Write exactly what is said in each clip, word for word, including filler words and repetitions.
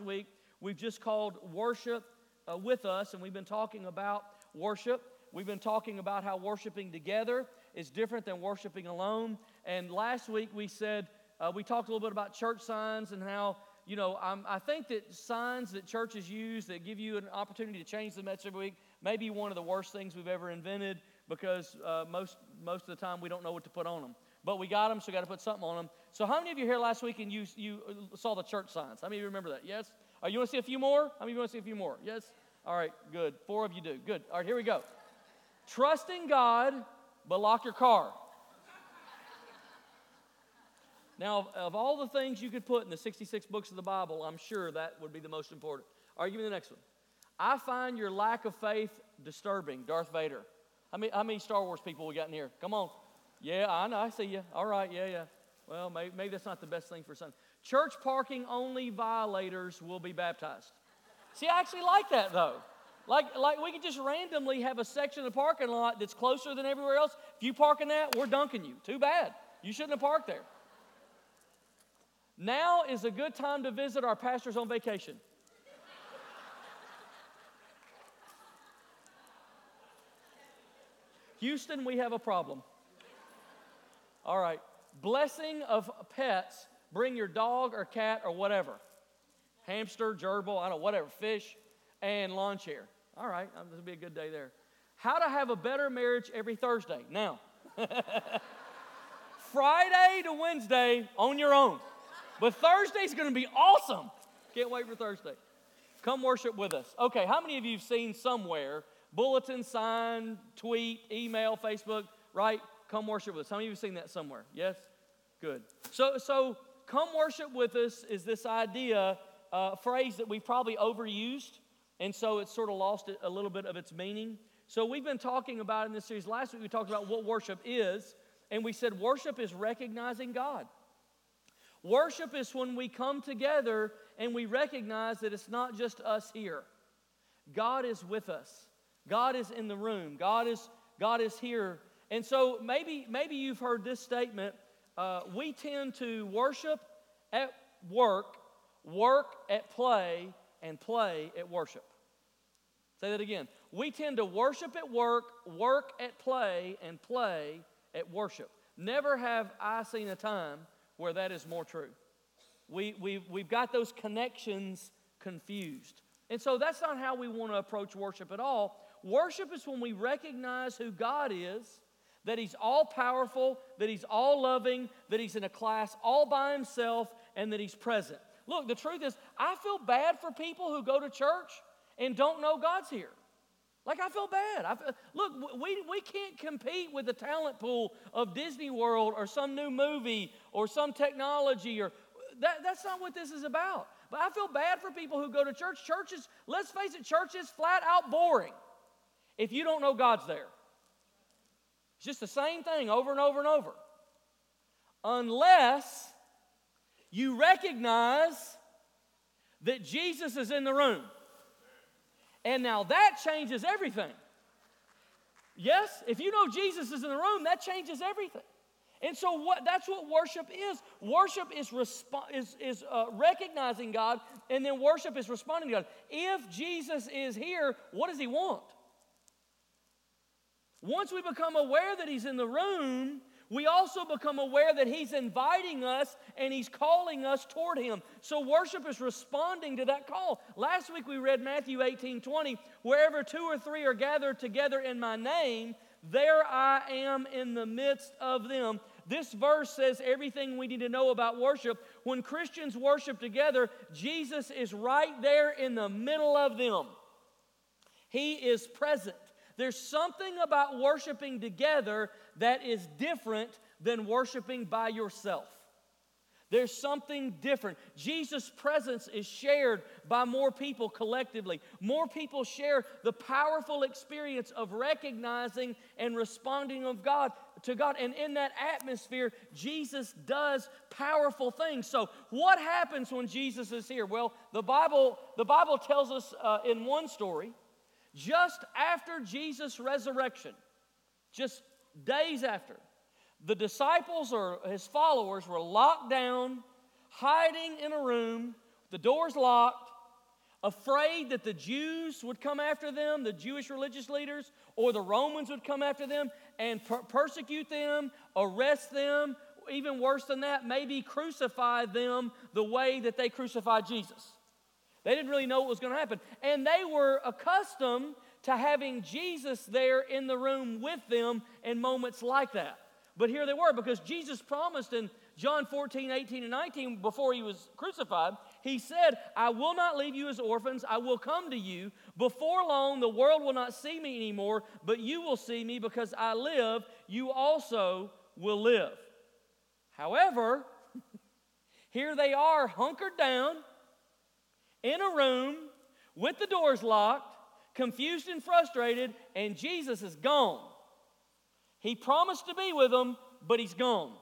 last week, we've just called Worship uh, With Us, and we've been talking about worship. We've been talking about how worshiping together is different than worshiping alone. And last week we said, uh, we talked a little bit about church signs and how, you know, I'm, I think that signs that churches use that give you an opportunity to change the message every week may be one of the worst things we've ever invented, because uh, most most of the time we don't know what to put on them. But we got them, so we got to put something on them. So how many of you here last week and you you saw the church signs? How many of you remember that? Yes? Uh, you want to see a few more? How many of you want to see a few more? Yes? All right, good. Four of you do. Good. All right, here we go. Trust in God, but lock your car. Now, of all the things you could put in the sixty-six books of the Bible, I'm sure that would be the most important. All right, give me the next one. I find your lack of faith disturbing. Darth Vader. How many, how many Star Wars people we got in here? Come on. Yeah, I know, I see you. All right, yeah, yeah. Well, maybe, maybe that's not the best thing for Sunday. Church parking only violators will be baptized. See, I actually like that, though. Like, like we can just randomly have a section of the parking lot that's closer than everywhere else. If you park in that, we're dunking you. Too bad. You shouldn't have parked there. Now is a good time to visit our pastors on vacation. Houston, we have a problem. All right. Blessing of pets. Bring your dog or cat or whatever. Hamster, gerbil, I don't know, whatever, fish, and lawn chair. All right, this will be a good day there. How to have a better marriage every Thursday. Now, Friday to Wednesday on your own. But Thursday's going to be awesome. Can't wait for Thursday. Come worship with us. Okay, how many of you have seen somewhere, bulletin, sign, tweet, email, Facebook, right? Come worship with us. How many of you have seen that somewhere? Yes? Good. So, so come worship with us is this idea, uh, phrase that we probably overused, and so it's sort of lost a little bit of its meaning. So we've been talking about in this series, last week we talked about what worship is, and we said worship is recognizing God. Worship is when we come together and we recognize that it's not just us here. God is with us. God is in the room. God is, God is here. And so maybe, maybe you've heard this statement. Uh, we tend to worship at work, work at play, and play at worship. Say that again. We tend to worship at work, work at play, and play at worship. Never have I seen a time where that is more true. We, we, we've got those connections confused. And so that's not how we want to approach worship at all. Worship is when we recognize who God is, that He's all-powerful, that He's all-loving, that He's in a class all by Himself, and that He's present. Look, the truth is, I feel bad for people who go to church and don't know God's here. Like, I feel bad. I feel, look, we, we can't compete with the talent pool of Disney World or some new movie or some technology. or that, That's not what this is about. But I feel bad for people who go to church. Churches, let's face it, church is flat out boring if you don't know God's there. It's just the same thing over and over and over. Unless you recognize that Jesus is in the room. And now that changes everything. Yes, if you know Jesus is in the room, that changes everything. And so what, that's what worship is. Worship is, resp- is, is uh, recognizing God, and then worship is responding to God. If Jesus is here, what does He want? Once we become aware that He's in the room, we also become aware that He's inviting us and He's calling us toward Him. So worship is responding to that call. Last week we read Matthew eighteen twenty, wherever two or three are gathered together in my name, there I am in the midst of them. This verse says everything we need to know about worship. When Christians worship together, Jesus is right there in the middle of them. He is present. There's something about worshiping together that is different than worshiping by yourself. There's something different. Jesus' presence is shared by more people collectively. More people share the powerful experience of recognizing and responding of God to God. And in that atmosphere, Jesus does powerful things. So what happens when Jesus is here? Well, the Bible, the Bible tells us uh, in one story, just after Jesus' resurrection, just days after, the disciples or his followers were locked down, hiding in a room, the doors locked, afraid that the Jews would come after them, the Jewish religious leaders, or the Romans would come after them and per- persecute them, arrest them, even worse than that, maybe crucify them the way that they crucified Jesus. They didn't really know what was going to happen. And they were accustomed to having Jesus there in the room with them in moments like that. But here they were, because Jesus promised in John fourteen, eighteen, and nineteen, before he was crucified, he said, "I will not leave you as orphans. I will come to you. Before long, the world will not see me anymore, but you will see me, because I live. You also will live." However, here they are hunkered down in a room with the doors locked, confused and frustrated, and Jesus is gone. He promised to be with them, but he's gone.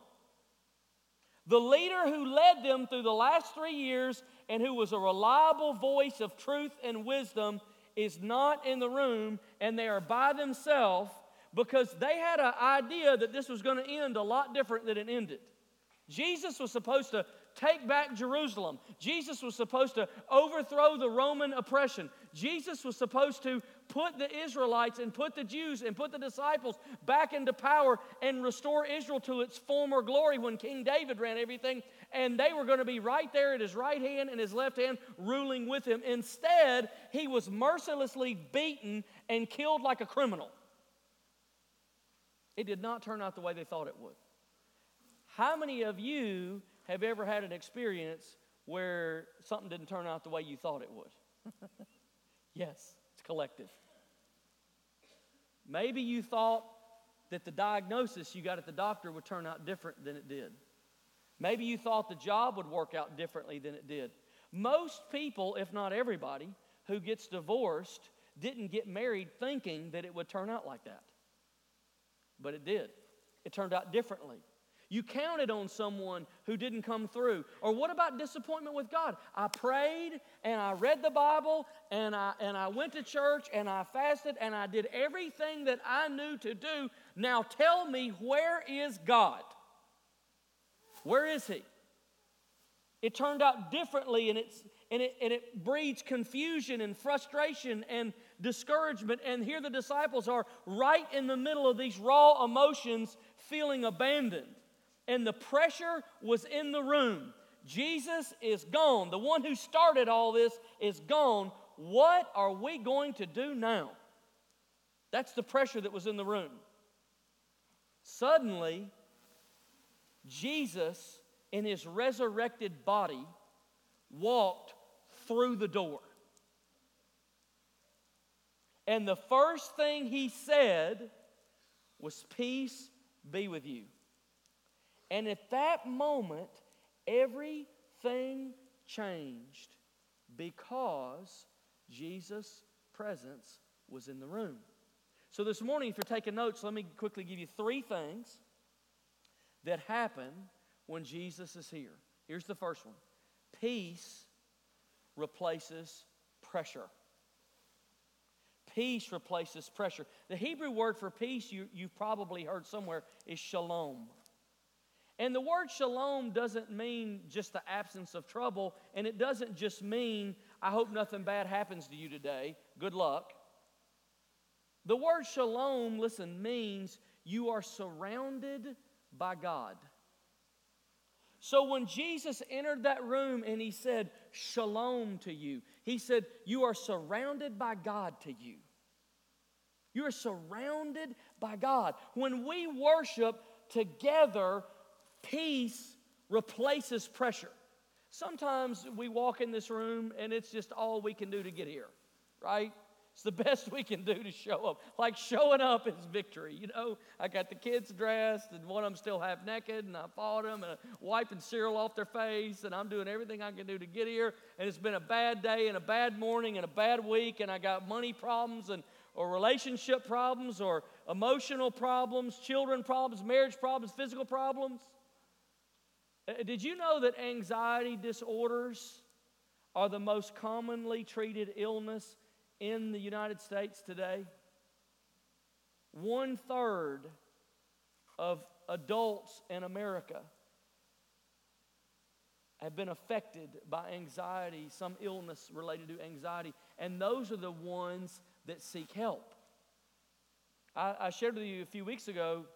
The leader who led them through the last three years and who was a reliable voice of truth and wisdom is not in the room, and they are by themselves because they had an idea that this was going to end a lot different than it ended. Jesus was supposed to take back Jerusalem. Jesus was supposed to overthrow the Roman oppression. Jesus was supposed to put the Israelites and put the Jews and put the disciples back into power and restore Israel to its former glory when King David ran everything, and they were going to be right there at his right hand and his left hand ruling with him. Instead, he was mercilessly beaten and killed like a criminal. It did not turn out the way they thought it would. How many of you have ever had an experience where something didn't turn out the way you thought it would? Yes, it's collective. Maybe you thought that the diagnosis you got at the doctor would turn out different than it did. Maybe you thought the job would work out differently than it did. Most people, if not everybody, who gets divorced didn't get married thinking that it would turn out like that. But it did. It turned out differently. You counted on someone who didn't come through. Or what about disappointment with God? I prayed and I read the Bible and I and I went to church and I fasted and I did everything that I knew to do. Now tell me, where is God? Where is he? It turned out differently, and it's and it and it breeds confusion and frustration and discouragement. And here the disciples are right in the middle of these raw emotions, feeling abandoned. And the pressure was in the room. Jesus is gone. The one who started all this is gone. What are we going to do now? That's the pressure that was in the room. Suddenly, Jesus, in his resurrected body, walked through the door. And the first thing he said was, "Peace be with you." And at that moment, everything changed because Jesus' presence was in the room. So this morning, if you're taking notes, let me quickly give you three things that happen when Jesus is here. Here's the first one. Peace replaces pressure. Peace replaces pressure. The Hebrew word for peace, you, you've probably heard somewhere, is shalom. And the word shalom doesn't mean just the absence of trouble, and it doesn't just mean, I hope nothing bad happens to you today, good luck. The word shalom, listen, means you are surrounded by God. So when Jesus entered that room and he said, "Shalom to you," he said, "You are surrounded by God to you." You are surrounded by God. When we worship together, peace replaces pressure. Sometimes we walk in this room and it's just all we can do to get here, right? It's the best we can do to show up. Like showing up is victory, you know. I got the kids dressed and one of them still half naked and I fought them and I'm wiping cereal off their face and I'm doing everything I can do to get here, and it's been a bad day and a bad morning and a bad week, and I got money problems and or relationship problems or emotional problems, children problems, marriage problems, physical problems. Did you know that anxiety disorders are the most commonly treated illness in the United States today? One third of adults in America have been affected by anxiety, some illness related to anxiety, and those are the ones that seek help. I, I shared with you a few weeks ago,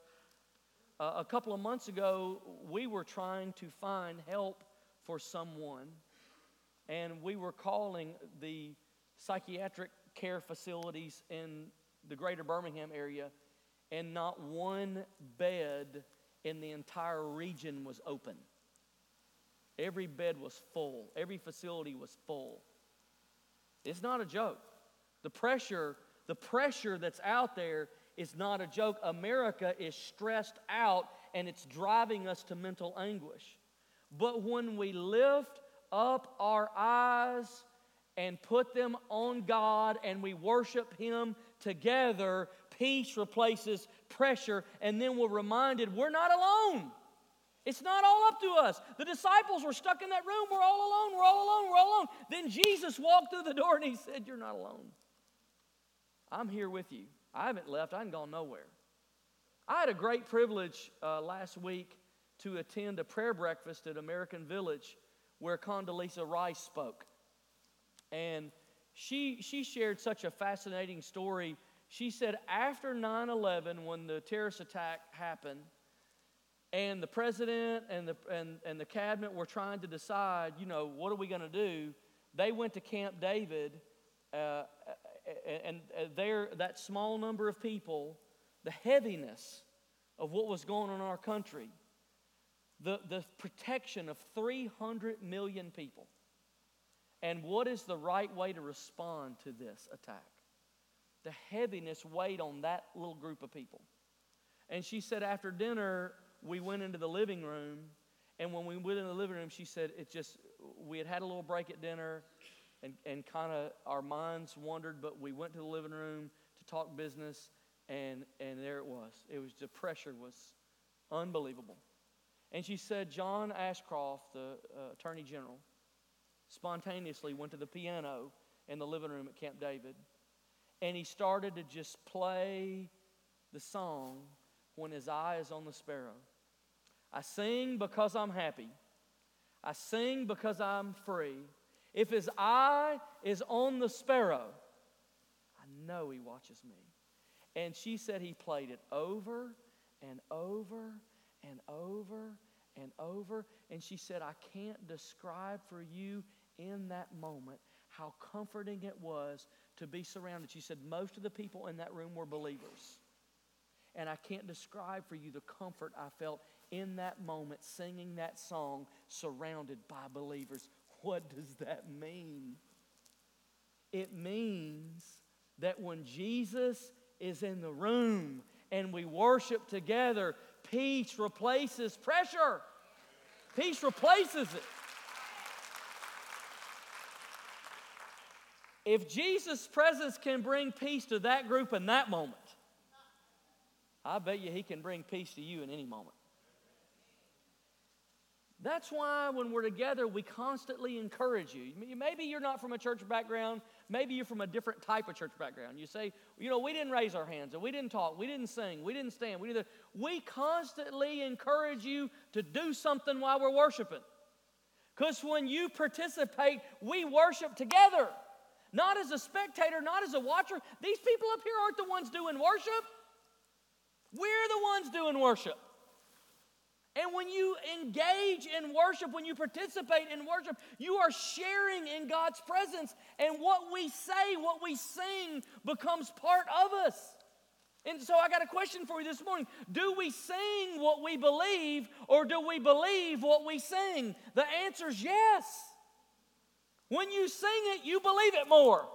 uh, a couple of months ago, we were trying to find help for someone, and we were calling the psychiatric care facilities in the greater Birmingham area, and not one bed in the entire region was open. Every bed was full. Every facility was full. It's not a joke. The pressure, the pressure that's out there is not a joke. America is stressed out, and it's driving us to mental anguish. But when we lift up our eyes and put them on God and we worship Him together, peace replaces pressure, and then we're reminded we're not alone. It's not all up to us. The disciples were stuck in that room. We're all alone. We're all alone. We're all alone. Then Jesus walked through the door and He said, "You're not alone. I'm here with you. I haven't left. I haven't gone nowhere." I had a great privilege uh, last week to attend a prayer breakfast at American Village where Condoleezza Rice spoke. And she she shared such a fascinating story. She said after nine eleven, when the terrorist attack happened, and the president and the and, and the cabinet were trying to decide, you know, what are we going to do? They went to Camp David, uh, and, and there, that small number of people, the heaviness of what was going on in our country, the, the protection of three hundred million people, and what is the right way to respond to this attack? The heaviness weighed on that little group of people. And she said after dinner, we went into the living room, and when we went into the living room, she said it just, we had had a little break at dinner, and, and kind of our minds wandered, but we went to the living room to talk business, and, and there it was. It was, the pressure was unbelievable. And she said John Ashcroft, the uh, Attorney General, spontaneously went to the piano in the living room at Camp David, and he started to just play the song, "When His Eye Is on the Sparrow." I sing because I'm happy. I sing because I'm free. If His eye is on the sparrow, I know He watches me. And she said he played it over and over and over and over. And she said, I can't describe for you in that moment how comforting it was to be surrounded. She said most of the people in that room were believers. And I can't describe for you the comfort I felt in that moment singing that song surrounded by believers. What does that mean? It means that when Jesus is in the room and we worship together, peace replaces pressure. Peace replaces it. If Jesus' presence can bring peace to that group in that moment, I bet you He can bring peace to you in any moment. That's why when we're together, we constantly encourage you. Maybe you're not from a church background. Maybe you're from a different type of church background. You say, you know, we didn't raise our hands, and we didn't talk, we didn't sing, we didn't stand. We didn't. We constantly encourage you to do something while we're worshiping. Because when you participate, we worship together. Not as a spectator, not as a watcher. These people up here aren't the ones doing worship. We're the ones doing worship. And when you engage in worship, when you participate in worship, you are sharing in God's presence. And what we say, what we sing becomes part of us. And so I got a question for you this morning. Do we sing what we believe, or do we believe what we sing? The answer is yes. When you sing it, you believe it more.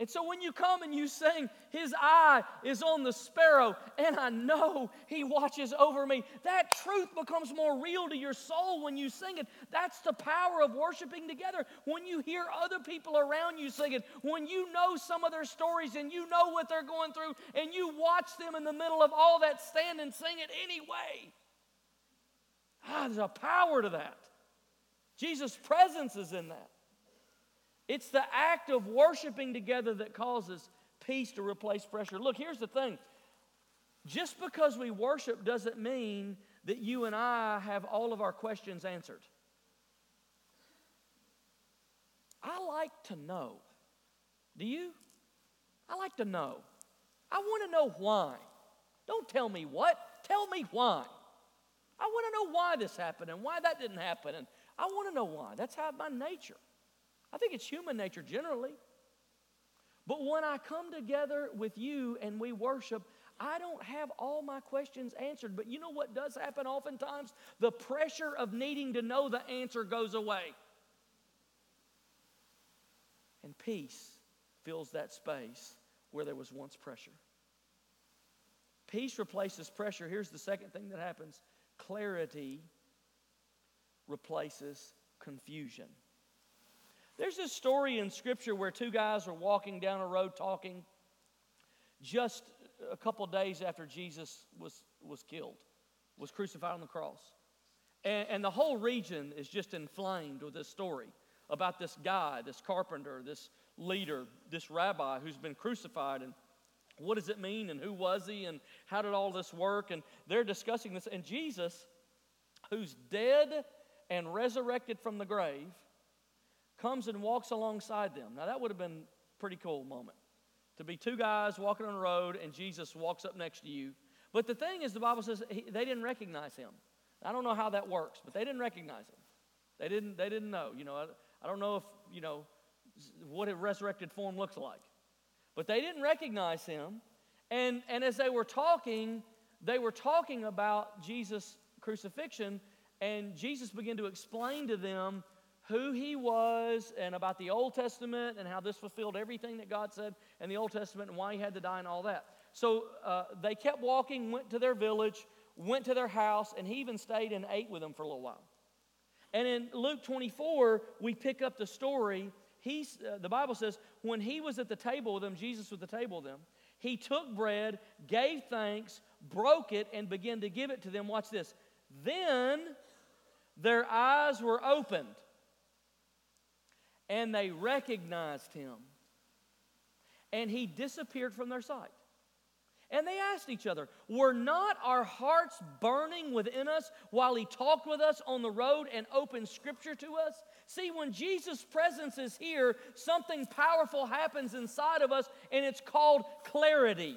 And so when you come and you sing, His eye is on the sparrow, and I know He watches over me, that truth becomes more real to your soul when you sing it. That's the power of worshiping together. When you hear other people around you sing it, when you know some of their stories and you know what they're going through, and you watch them in the middle of all that stand and sing it anyway. Ah, there's a power to that. Jesus' presence is in that. It's the act of worshiping together that causes peace to replace pressure. Look, here's the thing. Just because we worship doesn't mean that you and I have all of our questions answered. I like to know. Do you? I like to know. I want to know why. Don't tell me what. Tell me why. I want to know why this happened and why that didn't happen. And I want to know why. That's how my nature. I think it's human nature generally. But when I come together with you and we worship, I don't have all my questions answered. But you know what does happen oftentimes? The pressure of needing to know the answer goes away. And peace fills that space where there was once pressure. Peace replaces pressure. Here's the second thing that happens. Clarity replaces confusion. There's this story in Scripture where two guys are walking down a road talking just a couple days after Jesus was, was killed, was crucified on the cross. And, and the whole region is just inflamed with this story about this guy, this carpenter, this leader, this rabbi who's been crucified, and what does it mean, and who was he, and how did all this work? And they're discussing this. And Jesus, who's dead and resurrected from the grave, comes and walks alongside them. Now, that would have been a pretty cool moment, to be two guys walking on the road, and Jesus walks up next to you. But the thing is, the Bible says he, they didn't recognize him. I don't know how that works, but they didn't recognize him. They didn't, they didn't know. You know, I, I don't know if, you know, what a resurrected form looks like. But they didn't recognize him. And, and as they were talking, they were talking about Jesus' crucifixion, and Jesus began to explain to them who he was and about the Old Testament and how this fulfilled everything that God said in the Old Testament and why he had to die and all that. So uh, they kept walking, went to their village, went to their house, and he even stayed and ate with them for a little while. And in Luke twenty-four, we pick up the story. He's, uh, the Bible says, when he was at the table with them, Jesus was at the table with them, he took bread, gave thanks, broke it, and began to give it to them. Watch this. Then their eyes were opened, and they recognized him, and he disappeared from their sight. And they asked each other, were not our hearts burning within us while he talked with us on the road and opened Scripture to us? See, when Jesus' presence is here, something powerful happens inside of us, and it's called clarity.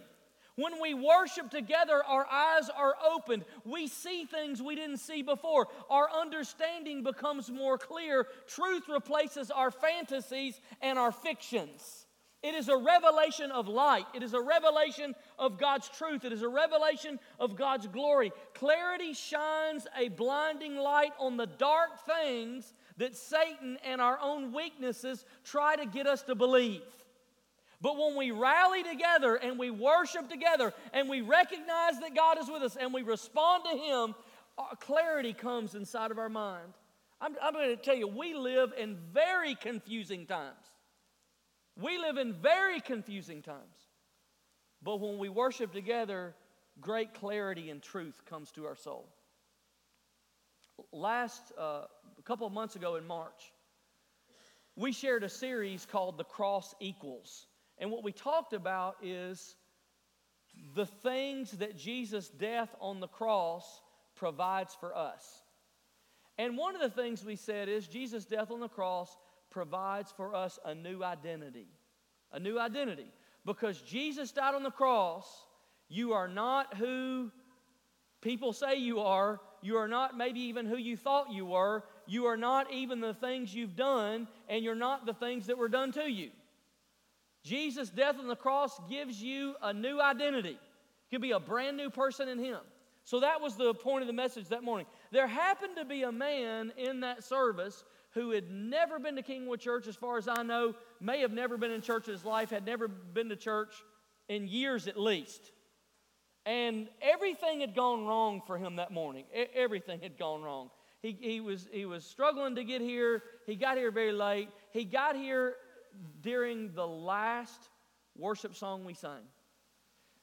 When we worship together, our eyes are opened. We see things we didn't see before. Our understanding becomes more clear. Truth replaces our fantasies and our fictions. It is a revelation of light. It is a revelation of God's truth. It is a revelation of God's glory. Clarity shines a blinding light on the dark things that Satan and our own weaknesses try to get us to believe. But when we rally together and we worship together and we recognize that God is with us and we respond to him, clarity comes inside of our mind. I'm, I'm going to tell you, we live in very confusing times. We live in very confusing times. But when we worship together, great clarity and truth comes to our soul. Last, uh, a couple of months ago in March, we shared a series called The Cross Equals. And what we talked about is the things that Jesus' death on the cross provides for us. And one of the things we said is Jesus' death on the cross provides for us a new identity. A new identity. Because Jesus died on the cross, you are not who people say you are. You are not maybe even who you thought you were. You are not even the things you've done, and you're not the things that were done to you. Jesus' death on the cross gives you a new identity. You can be a brand new person in him. So that was the point of the message that morning. There happened to be a man in that service who had never been to Kingwood Church, as far as I know, may have never been in church in his life, had never been to church in years at least. And everything had gone wrong for him that morning. E- everything had gone wrong. He, he, was, he was struggling to get here. He got here very late. He got here during the last worship song we sang.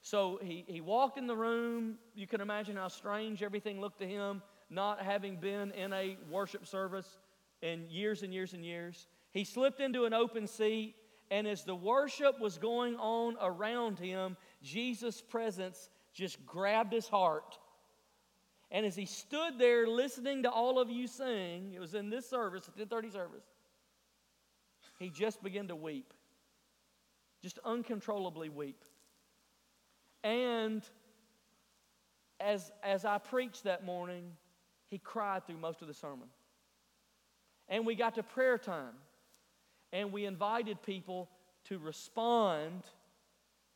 So he, he walked in the room. You can imagine how strange everything looked to him, not having been in a worship service in years and years and years. He slipped into an open seat, and as the worship was going on around him, Jesus' presence just grabbed his heart And as he stood there listening to all of you sing, it was in this service, the ten thirty service, he just began to weep. Just uncontrollably weep. And as, as I preached that morning, he cried through most of the sermon. And we got to prayer time. And we invited people to respond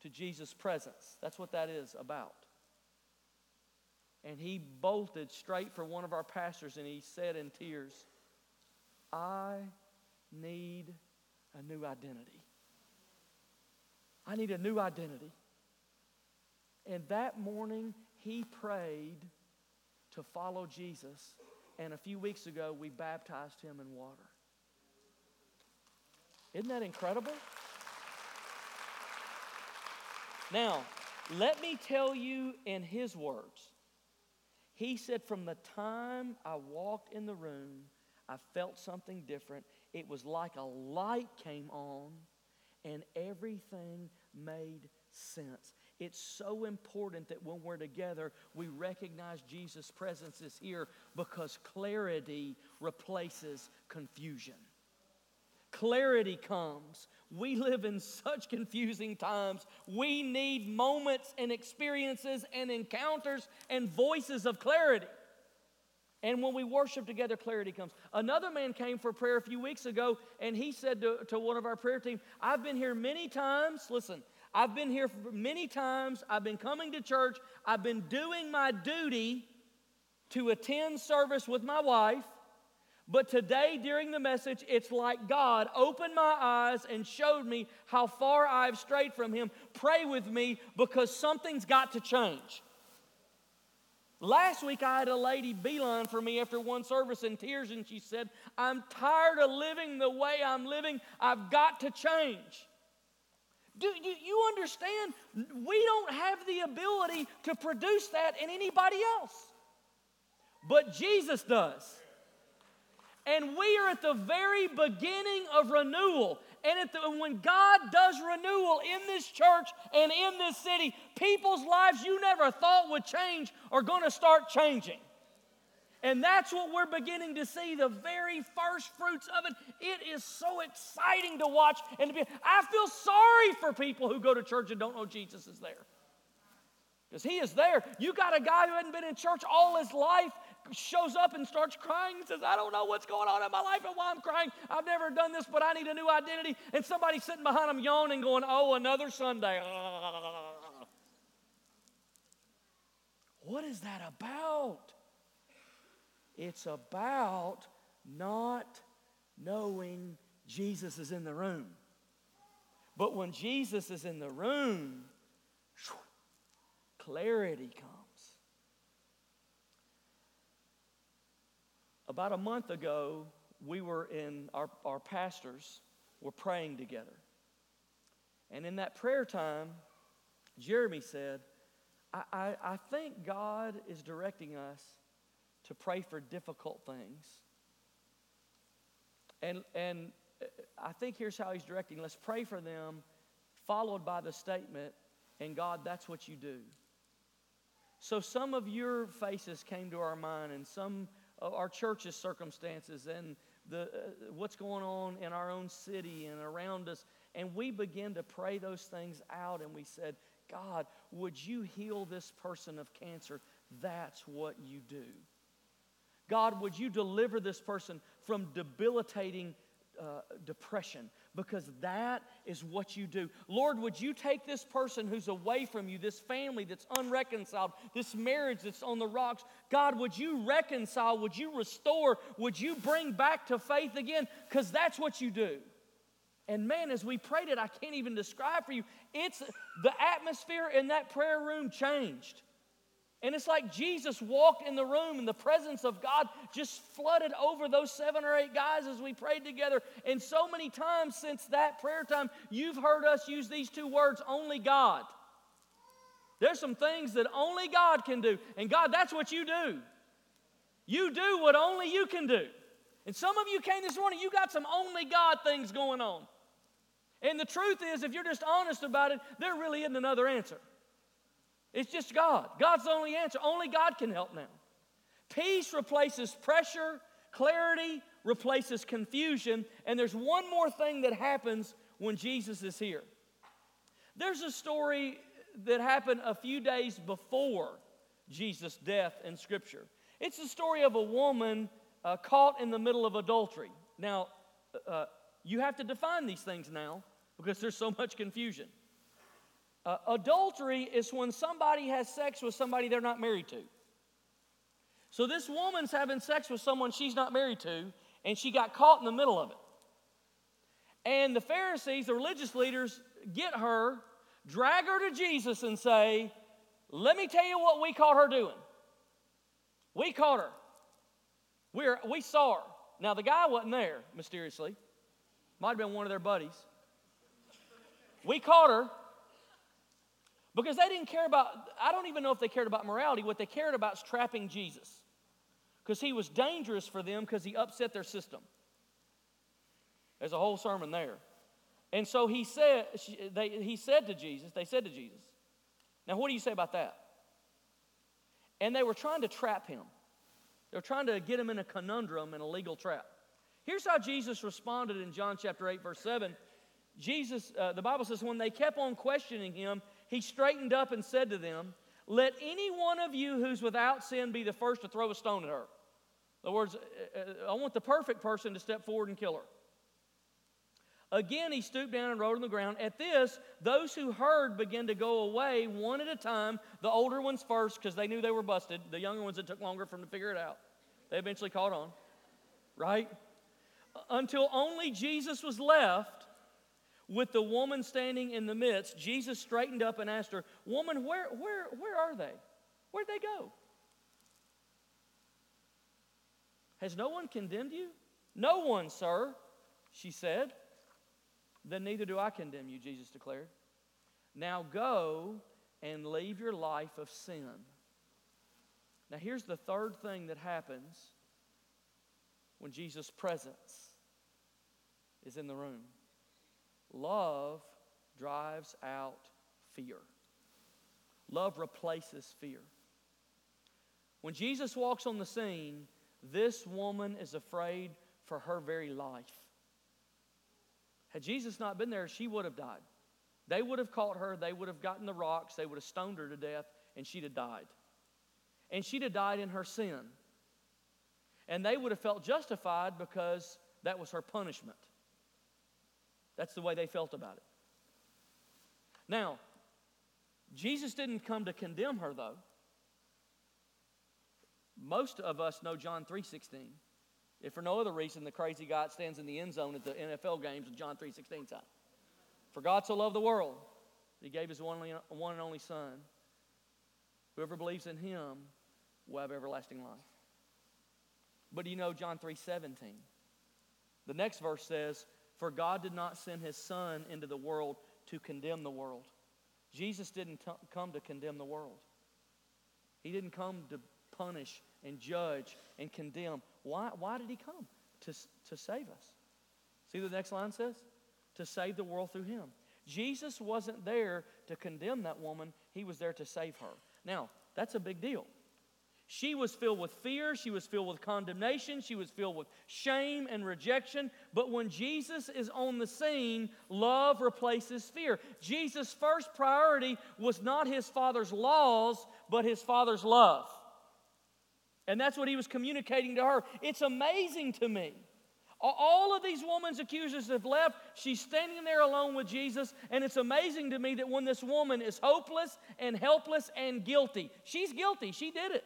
to Jesus' presence. That's what that is about. And he bolted straight for one of our pastors, and he said in tears, I need a new identity. I need a new identity. And that morning, he prayed to follow Jesus. And a few weeks ago, we baptized him in water. Isn't that incredible? Now, let me tell you in his words. He said, from the time I walked in the room, I felt something different. It was like a light came on and everything made sense. It's so important that when we're together, we recognize Jesus' presence is here, because clarity replaces confusion. Clarity comes. We live in such confusing times. We need moments and experiences and encounters and voices of clarity. And when we worship together, clarity comes. Another man came for prayer a few weeks ago, and he said to, to one of our prayer team, I've been here many times. Listen, I've been here many times. I've been coming to church. I've been doing my duty to attend service with my wife. But today, during the message, it's like God opened my eyes and showed me how far I've strayed from him. Pray with me, because something's got to change. Last week, I had a lady beeline for me after one service in tears, and she said, I'm tired of living the way I'm living. I've got to change. Do you, you understand? We don't have the ability to produce that in anybody else. But Jesus does. And we are at the very beginning of renewal. And at the, when God does renewal in this church and in this city, people's lives you never thought would change are going to start changing. And that's what we're beginning to see, the very first fruits of it. It is so exciting to watch. And to be, I feel sorry for people who go to church and don't know Jesus is there. Because he is there. You got a guy who hasn't been in church all his life, shows up and starts crying and says, I don't know what's going on in my life and why I'm crying. I've never done this, but I need a new identity. And somebody's sitting behind him yawning going, oh, another Sunday. What is that about? It's about not knowing Jesus is in the room. But when Jesus is in the room, clarity comes. About a month ago, we were in, our, our pastors were praying together. And in that prayer time, Jeremy said, I, I, I think God is directing us to pray for difficult things. And, and I think here's how he's directing. Let's pray for them, followed by the statement, and God, that's what you do. So some of your faces came to our mind, and some our church's circumstances and the uh, what's going on in our own city and around us. And we begin to pray those things out, and we said, God, would you heal this person of cancer? That's what you do. God, would you deliver this person from debilitating uh, depression? Because that is what you do. Lord, would you take this person who's away from you, this family that's unreconciled, this marriage that's on the rocks. God, would you reconcile? Would you restore? Would you bring back to faith again? Because that's what you do. And man, as we prayed it, I can't even describe for you. It's the atmosphere in that prayer room changed. And it's like Jesus walked in the room, and the presence of God just flooded over those seven or eight guys as we prayed together. And so many times since that prayer time, you've heard us use these two words, only God. There's some things that only God can do. And God, that's what you do. You do what only you can do. And some of you came this morning, you got some only God things going on. And the truth is, if you're just honest about it, there really isn't another answer. It's just God. God's the only answer. Only God can help now. Peace replaces pressure, clarity replaces confusion, and there's one more thing that happens when Jesus is here. There's a story that happened a few days before Jesus' death in Scripture. It's the story of a woman uh, caught in the middle of adultery. Now, uh, you have to define these things now because there's so much confusion. Uh, adultery is when somebody has sex with somebody they're not married to. So this woman's having sex with someone she's not married to, and she got caught in the middle of it. And the Pharisees, the religious leaders, get her, drag her to Jesus and say, let me tell you what we caught her doing. We caught her. We're, we saw her. Now, the guy wasn't there, mysteriously. Might have been one of their buddies. We caught her. Because they didn't care about, I don't even know if they cared about morality. What they cared about is trapping Jesus. Because he was dangerous for them because he upset their system. There's a whole sermon there. And so he said, they, he said to Jesus, they said to Jesus, now what do you say about that? And they were trying to trap him. They were trying to get him in a conundrum and a legal trap. Here's how Jesus responded in John chapter eight, verse seven. Jesus, uh, the Bible says, when they kept on questioning him, he straightened up and said to them, let any one of you who's without sin be the first to throw a stone at her. In other words, I want the perfect person to step forward and kill her. Again, he stooped down and wrote on the ground. At this, those who heard began to go away one at a time, the older ones first because they knew they were busted. The younger ones, it took longer for them to figure it out. They eventually caught on, right? Until only Jesus was left. With the woman standing in the midst, Jesus straightened up and asked her, woman, where, where, where are they? Where'd they go? Has no one condemned you? No one, sir, she said. Then neither do I condemn you, Jesus declared. Now go and leave your life of sin. Now here's the third thing that happens when Jesus' presence is in the room. Love drives out fear. Love replaces fear. When Jesus walks on the scene, this woman is afraid for her very life. Had Jesus not been there, she would have died. They would have caught her. They would have gotten the rocks. They would have stoned her to death, and she'd have died. And she'd have died in her sin. And they would have felt justified because that was her punishment. That's the way they felt about it. Now, Jesus didn't come to condemn her, though. Most of us know John three sixteen. If for no other reason, the crazy guy stands in the end zone at the N F L games with John three sixteen time. For God so loved the world, he gave his one and only Son. Whoever believes in him will have everlasting life. But do you know John three seventeen? The next verse says, for God did not send his Son into the world to condemn the world. Jesus didn't t- come to condemn the world. He didn't come to punish and judge and condemn. Why, why did he come? To, to save us. See what the next line says? To save the world through him. Jesus wasn't there to condemn that woman. He was there to save her. Now, that's a big deal. She was filled with fear. She was filled with condemnation. She was filled with shame and rejection. But when Jesus is on the scene, love replaces fear. Jesus' first priority was not his Father's laws, but his Father's love. And that's what he was communicating to her. It's amazing to me. All of these woman's accusers have left. She's standing there alone with Jesus. And it's amazing to me that when this woman is hopeless and helpless and guilty, she's guilty. She did it.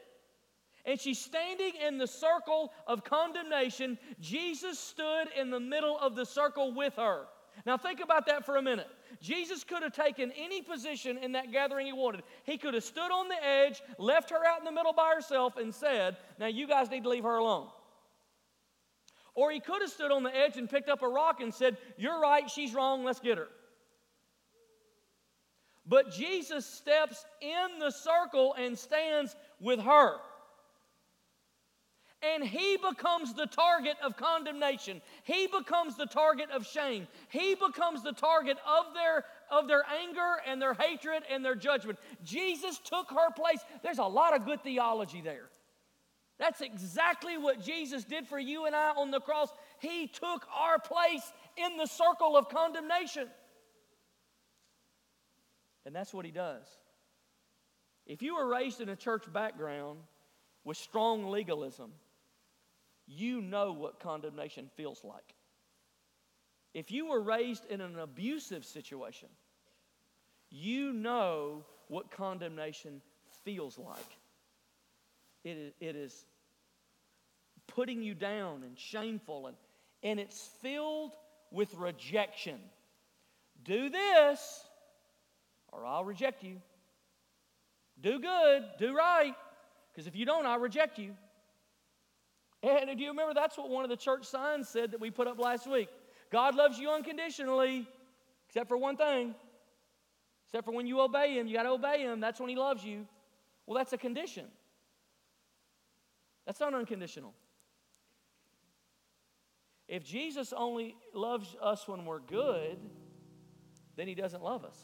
And she's standing in the circle of condemnation. Jesus stood in the middle of the circle with her. Now think about that for a minute. Jesus could have taken any position in that gathering he wanted. He could have stood on the edge, left her out in the middle by herself, and said, now you guys need to leave her alone. Or he could have stood on the edge and picked up a rock and said, you're right, she's wrong, let's get her. But Jesus steps in the circle and stands with her. And he becomes the target of condemnation. He becomes the target of shame. He becomes the target of their, of their anger and their hatred and their judgment. Jesus took her place. There's a lot of good theology there. That's exactly what Jesus did for you and I on the cross. He took our place in the circle of condemnation. And that's what he does. If you were raised in a church background with strong legalism, you know what condemnation feels like. If you were raised in an abusive situation, you know what condemnation feels like. It is, it is putting you down and shameful, and, and it's filled with rejection. Do this, or I'll reject you. Do good, do right, because if you don't, I'll reject you. And do you remember that's what one of the church signs said that we put up last week? God loves you unconditionally, except for one thing. Except for when you obey him, you got to obey him. That's when he loves you. Well, that's a condition. That's not unconditional. If Jesus only loves us when we're good, then he doesn't love us.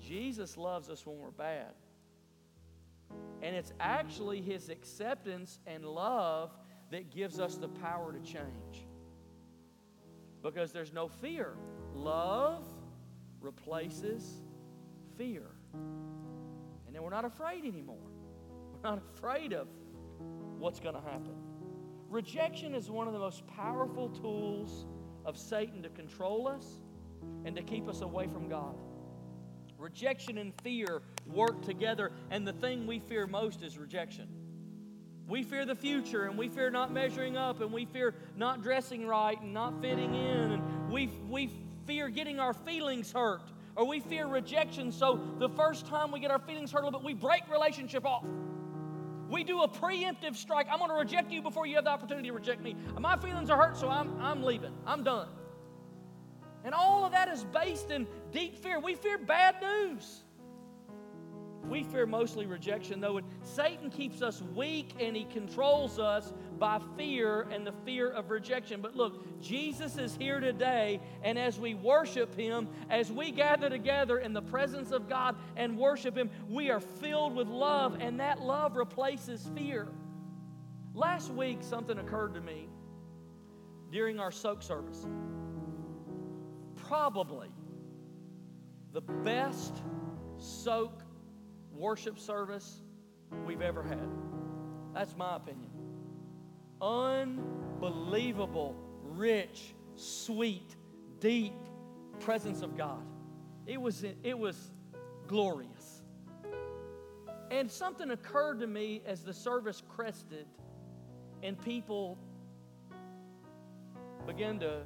Jesus loves us when we're bad. And it's actually his acceptance and love that gives us the power to change. Because there's no fear. Love replaces fear. And then we're not afraid anymore. We're not afraid of what's going to happen. Rejection is one of the most powerful tools of Satan to control us and to keep us away from God. Rejection and fear work together, and the thing we fear most is rejection. We fear the future, and we fear not measuring up, and we fear not dressing right and not fitting in, and we we fear getting our feelings hurt, or we fear rejection, so the first time we get our feelings hurt a little bit, we break relationship off. We do a preemptive strike. I'm going to reject you before you have the opportunity to reject me. My feelings are hurt, so I'm, I'm leaving. I'm done. And all of that is based in deep fear. We fear bad news. We fear mostly rejection, though. And Satan keeps us weak, and he controls us by fear and the fear of rejection. But look, Jesus is here today, and as we worship him, as we gather together in the presence of God and worship him, we are filled with love, and that love replaces fear. Last week, something occurred to me during our soak service. Probably the best soak worship service we've ever had. That's my opinion. Unbelievable, rich, sweet, deep presence of God. It was, it was glorious. And something occurred to me as the service crested and people began to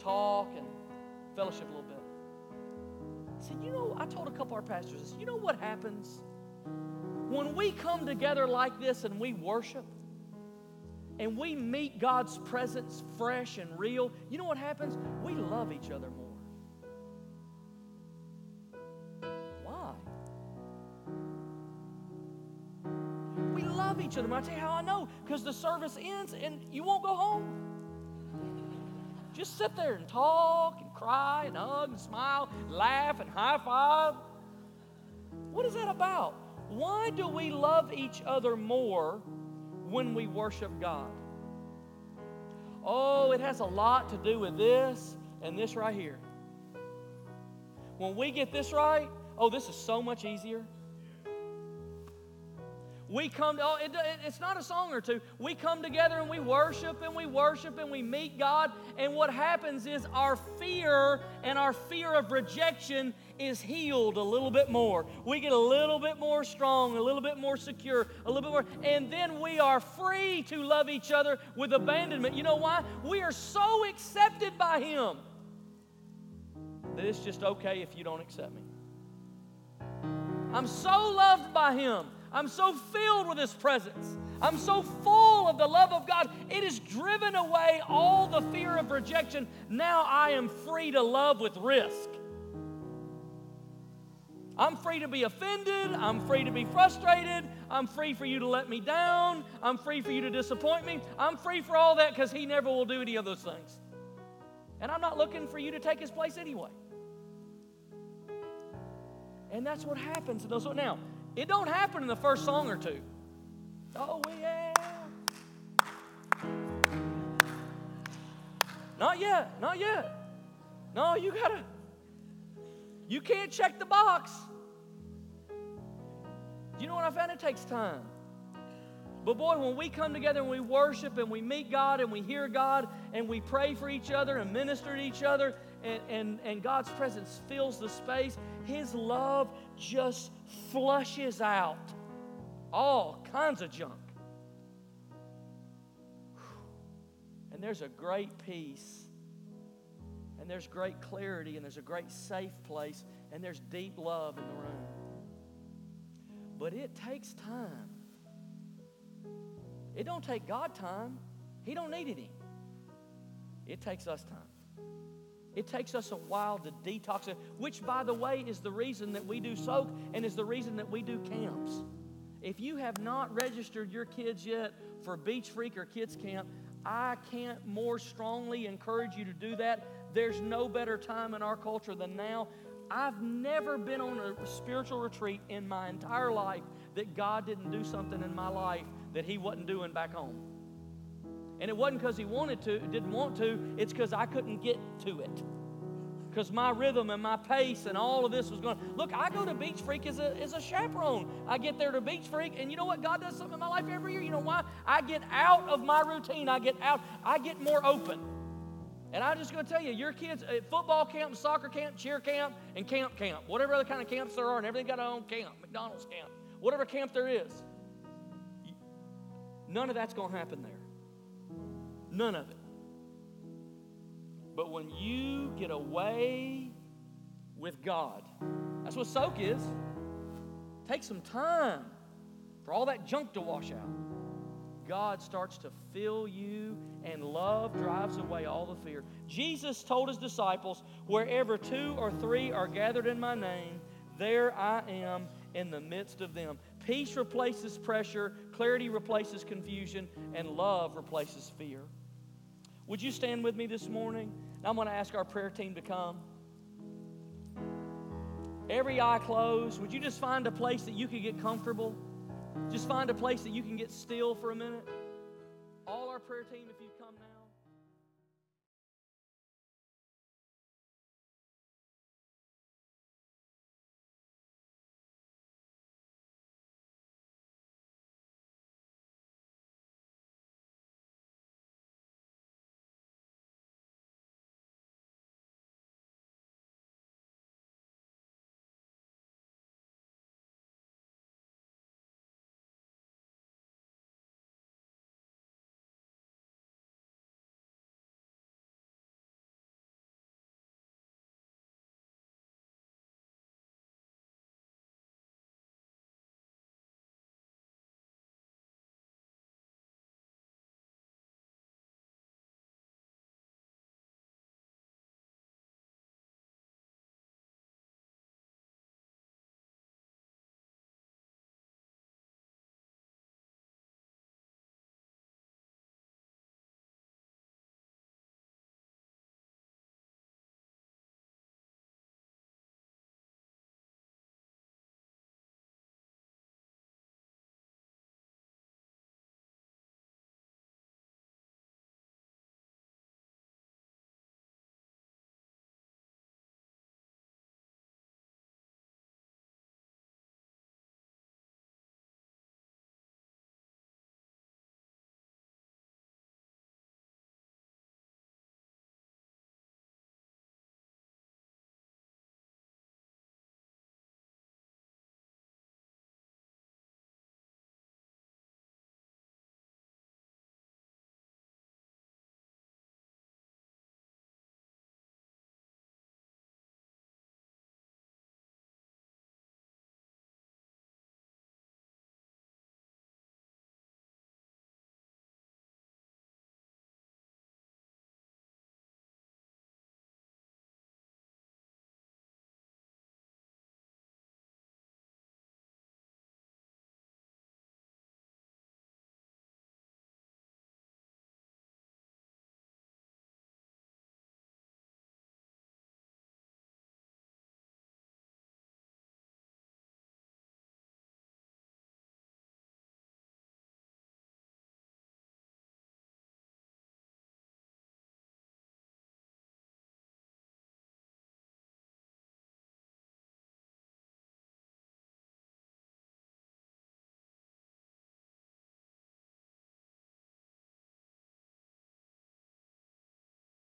talk and fellowship a little bit. I said, you know, I told a couple of our pastors this. You know what happens when we come together like this and we worship and we meet God's presence fresh and real? You know what happens? We love each other more. Why? We love each other more. I'll tell you how I know. Because the service ends and you won't go home. Just sit there and talk and cry and hug and smile, laugh and high five. What is that about? Why do we love each other more when we worship God? Oh, it has a lot to do with this and this right here. When we get this right, oh, this is so much easier. We come, oh, it, it's not a song or two. We come together and we worship and we worship and we meet God. And what happens is our fear and our fear of rejection is healed a little bit more. We get a little bit more strong, a little bit more secure, a little bit more. And then we are free to love each other with abandonment. You know why? We are so accepted by Him that it's just okay if you don't accept me. I'm so loved by Him. I'm so filled with His presence. I'm so full of the love of God. It has driven away all the fear of rejection. Now I am free to love with risk. I'm free to be offended. I'm free to be frustrated. I'm free for you to let me down. I'm free for you to disappoint me. I'm free for all that because He never will do any of those things. And I'm not looking for you to take His place anyway. And that's what happens. So now, it don't happen in the first song or two. Oh, yeah. Not yet. Not yet. No, you gotta. You can't check the box. You know what I found? It takes time. But boy, when we come together and we worship and we meet God and we hear God and we pray for each other and minister to each other and, and, and God's presence fills the space, His love just flushes out all kinds of junk. And there's a great peace and there's great clarity and there's a great safe place and there's deep love in the room. But it takes time. It don't take God time. He don't need any. It takes us time. It takes us a while to detox it, which, by the way, is the reason that we do soak and is the reason that we do camps. If you have not registered your kids yet for Beach Freak or Kids Camp, I can't more strongly encourage you to do that. There's no better time in our culture than now. I've never been on a spiritual retreat in my entire life that God didn't do something in my life that He wasn't doing back home. And it wasn't because He wanted to, didn't want to, it's because I couldn't get to it. Because my rhythm and my pace and all of this was going. Look, I go to Beach Freak as a, as a chaperone. I get there to Beach Freak, and you know what? God does something in my life every year. You know why? I get out of my routine. I get out. I get more open. And I'm just going to tell you, your kids at football camp, soccer camp, cheer camp, and camp camp, whatever other kind of camps there are, and everything got their own camp, McDonald's camp, whatever camp there is. None of that's going to happen there. None of it. But when you get away with God, that's what soak is. Take some time for all that junk to wash out. God starts to fill you, and love drives away all the fear. Jesus told His disciples, wherever two or three are gathered in my name, there I am in the midst of them. Peace replaces pressure, clarity replaces confusion, and love replaces fear. Would you stand with me this morning? I'm going to ask our prayer team to come. Every eye closed. Would you just find a place that you can get comfortable? Just find a place that you can get still for a minute. All our prayer team, if you come now.